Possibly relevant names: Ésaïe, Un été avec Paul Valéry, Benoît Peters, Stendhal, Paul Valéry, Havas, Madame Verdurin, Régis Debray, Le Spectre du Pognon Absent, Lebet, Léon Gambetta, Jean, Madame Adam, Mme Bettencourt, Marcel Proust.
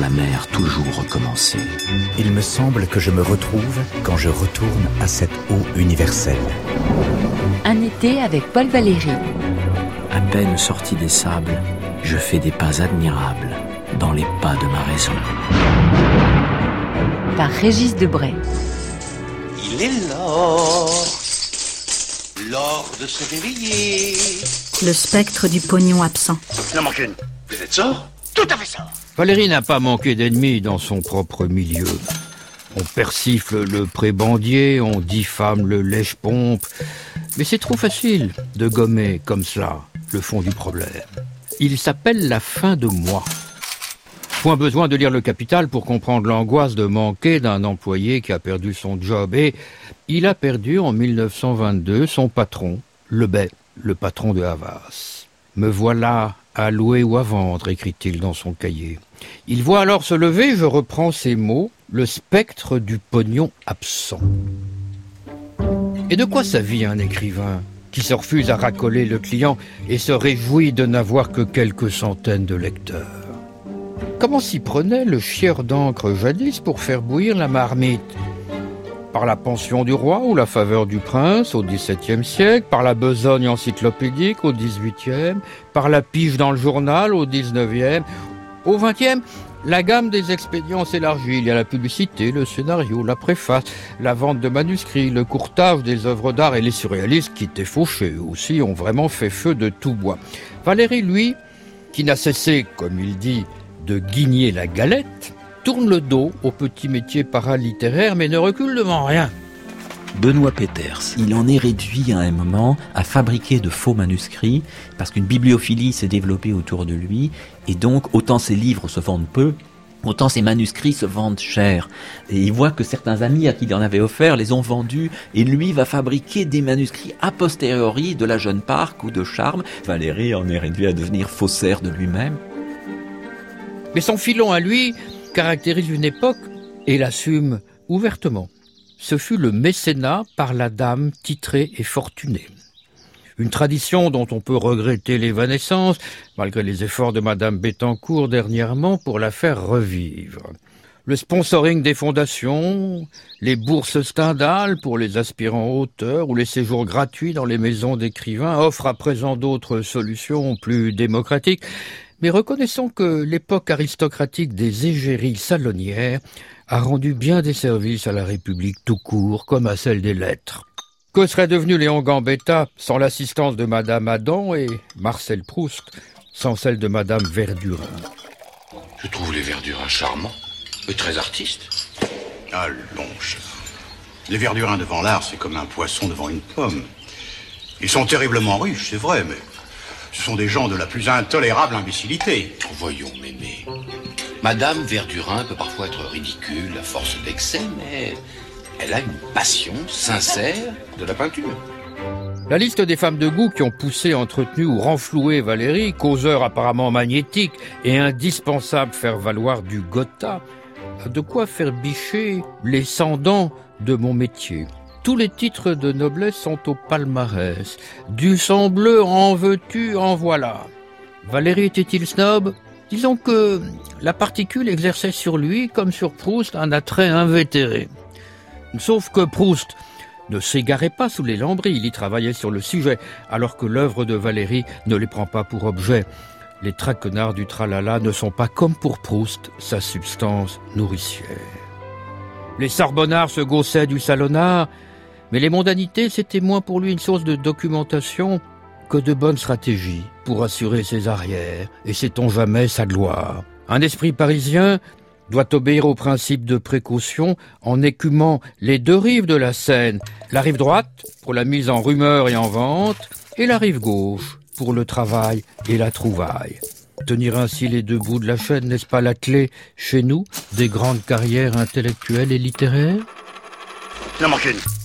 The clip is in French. la mer toujours recommencer. Il me semble que je me retrouve quand je retourne à cette eau universelle. Un été avec Paul Valéry. À peine sorti des sables, je fais des pas admirables dans les pas de ma raison. Par Régis Debray. Il est l'or de se réveiller. Le spectre du pognon absent. Il en manque une. Vous êtes sort ? Tout à fait sort. Valéry n'a pas manqué d'ennemis dans son propre milieu. On persifle le prébandier, on diffame le lèche-pompe. Mais c'est trop facile de gommer comme ça le fond du problème. Il s'appelle la fin de mois. Point besoin de lire Le Capital pour comprendre l'angoisse de manquer d'un employé qui a perdu son job. Et il a perdu en 1922 son patron, Lebet, le patron de Havas. « Me voilà à louer ou à vendre », écrit-il dans son cahier. Il voit alors se lever, je reprends ces mots, le spectre du pognon absent. Et de quoi s'avit un écrivain qui se refuse à racoler le client et se réjouit de n'avoir que quelques centaines de lecteurs? Comment s'y prenait le chieur d'encre jadis pour faire bouillir la marmite? Par la pension du roi ou la faveur du prince au XVIIe siècle, par la besogne encyclopédique au XVIIIe, par la pige dans le journal au XIXe. Au XXe, la gamme des expédients s'élargit. Il y a la publicité, le scénario, la préface, la vente de manuscrits, le courtage des œuvres d'art et les surréalistes qui étaient fauchés aussi ont vraiment fait feu de tout bois. Valéry, lui, qui n'a cessé, comme il dit, de guigner la galette, tourne le dos aux petits métiers paralittéraires mais ne recule devant rien. Benoît Peters, il en est réduit à un moment à fabriquer de faux manuscrits parce qu'une bibliophilie s'est développée autour de lui et donc autant ses livres se vendent peu, autant ses manuscrits se vendent cher. Et il voit que certains amis à qui il en avait offert les ont vendus et lui va fabriquer des manuscrits a posteriori de La Jeune Parque ou de Charme. Valéry en est réduit à devenir faussaire de lui-même. Mais son filon à lui caractérise une époque et l'assume ouvertement. Ce fut le mécénat par la dame titrée et fortunée. Une tradition dont on peut regretter l'évanescence, malgré les efforts de Mme Bettencourt dernièrement pour la faire revivre. Le sponsoring des fondations, les bourses Stendhal pour les aspirants auteurs ou les séjours gratuits dans les maisons d'écrivains offrent à présent d'autres solutions plus démocratiques. Mais reconnaissons que l'époque aristocratique des égéries salonnières a rendu bien des services à la République tout court, comme à celle des lettres. Que serait devenu Léon Gambetta sans l'assistance de Madame Adam et Marcel Proust sans celle de Madame Verdurin? Je trouve les Verdurins charmants et très artistes. Allons, cher. Les Verdurins devant l'art, c'est comme un poisson devant une pomme. Ils sont terriblement riches, c'est vrai, mais... ce sont des gens de la plus intolérable imbécilité. Voyons, mémé. Madame Verdurin peut parfois être ridicule à force d'excès, mais elle a une passion sincère de la peinture. La liste des femmes de goût qui ont poussé, entretenu ou renfloué Valéry, causeur apparemment magnétique et indispensable faire-valoir du Gotha, a de quoi faire bicher les cent-dents de mon métier. Tous les titres de noblesse sont au palmarès. Du sang bleu, en veux-tu, en voilà. Valéry était-il snob? Disons que la particule exerçait sur lui, comme sur Proust, un attrait invétéré. Sauf que Proust ne s'égarait pas sous les lambris, il y travaillait sur le sujet, alors que l'œuvre de Valéry ne les prend pas pour objet. Les traquenards du tralala ne sont pas, comme pour Proust, sa substance nourricière. Les sarbonnards se gaussaient du salonnard, mais les mondanités, c'était moins pour lui une source de documentation que de bonnes stratégies pour assurer ses arrières et sait-on jamais sa gloire. Un esprit parisien doit obéir au principe de précaution en écumant les deux rives de la Seine, la rive droite pour la mise en rumeur et en vente, et la rive gauche pour le travail et la trouvaille. Tenir ainsi les deux bouts de la chaîne, n'est-ce pas la clé, chez nous, des grandes carrières intellectuelles et littéraires ? Il en manque une.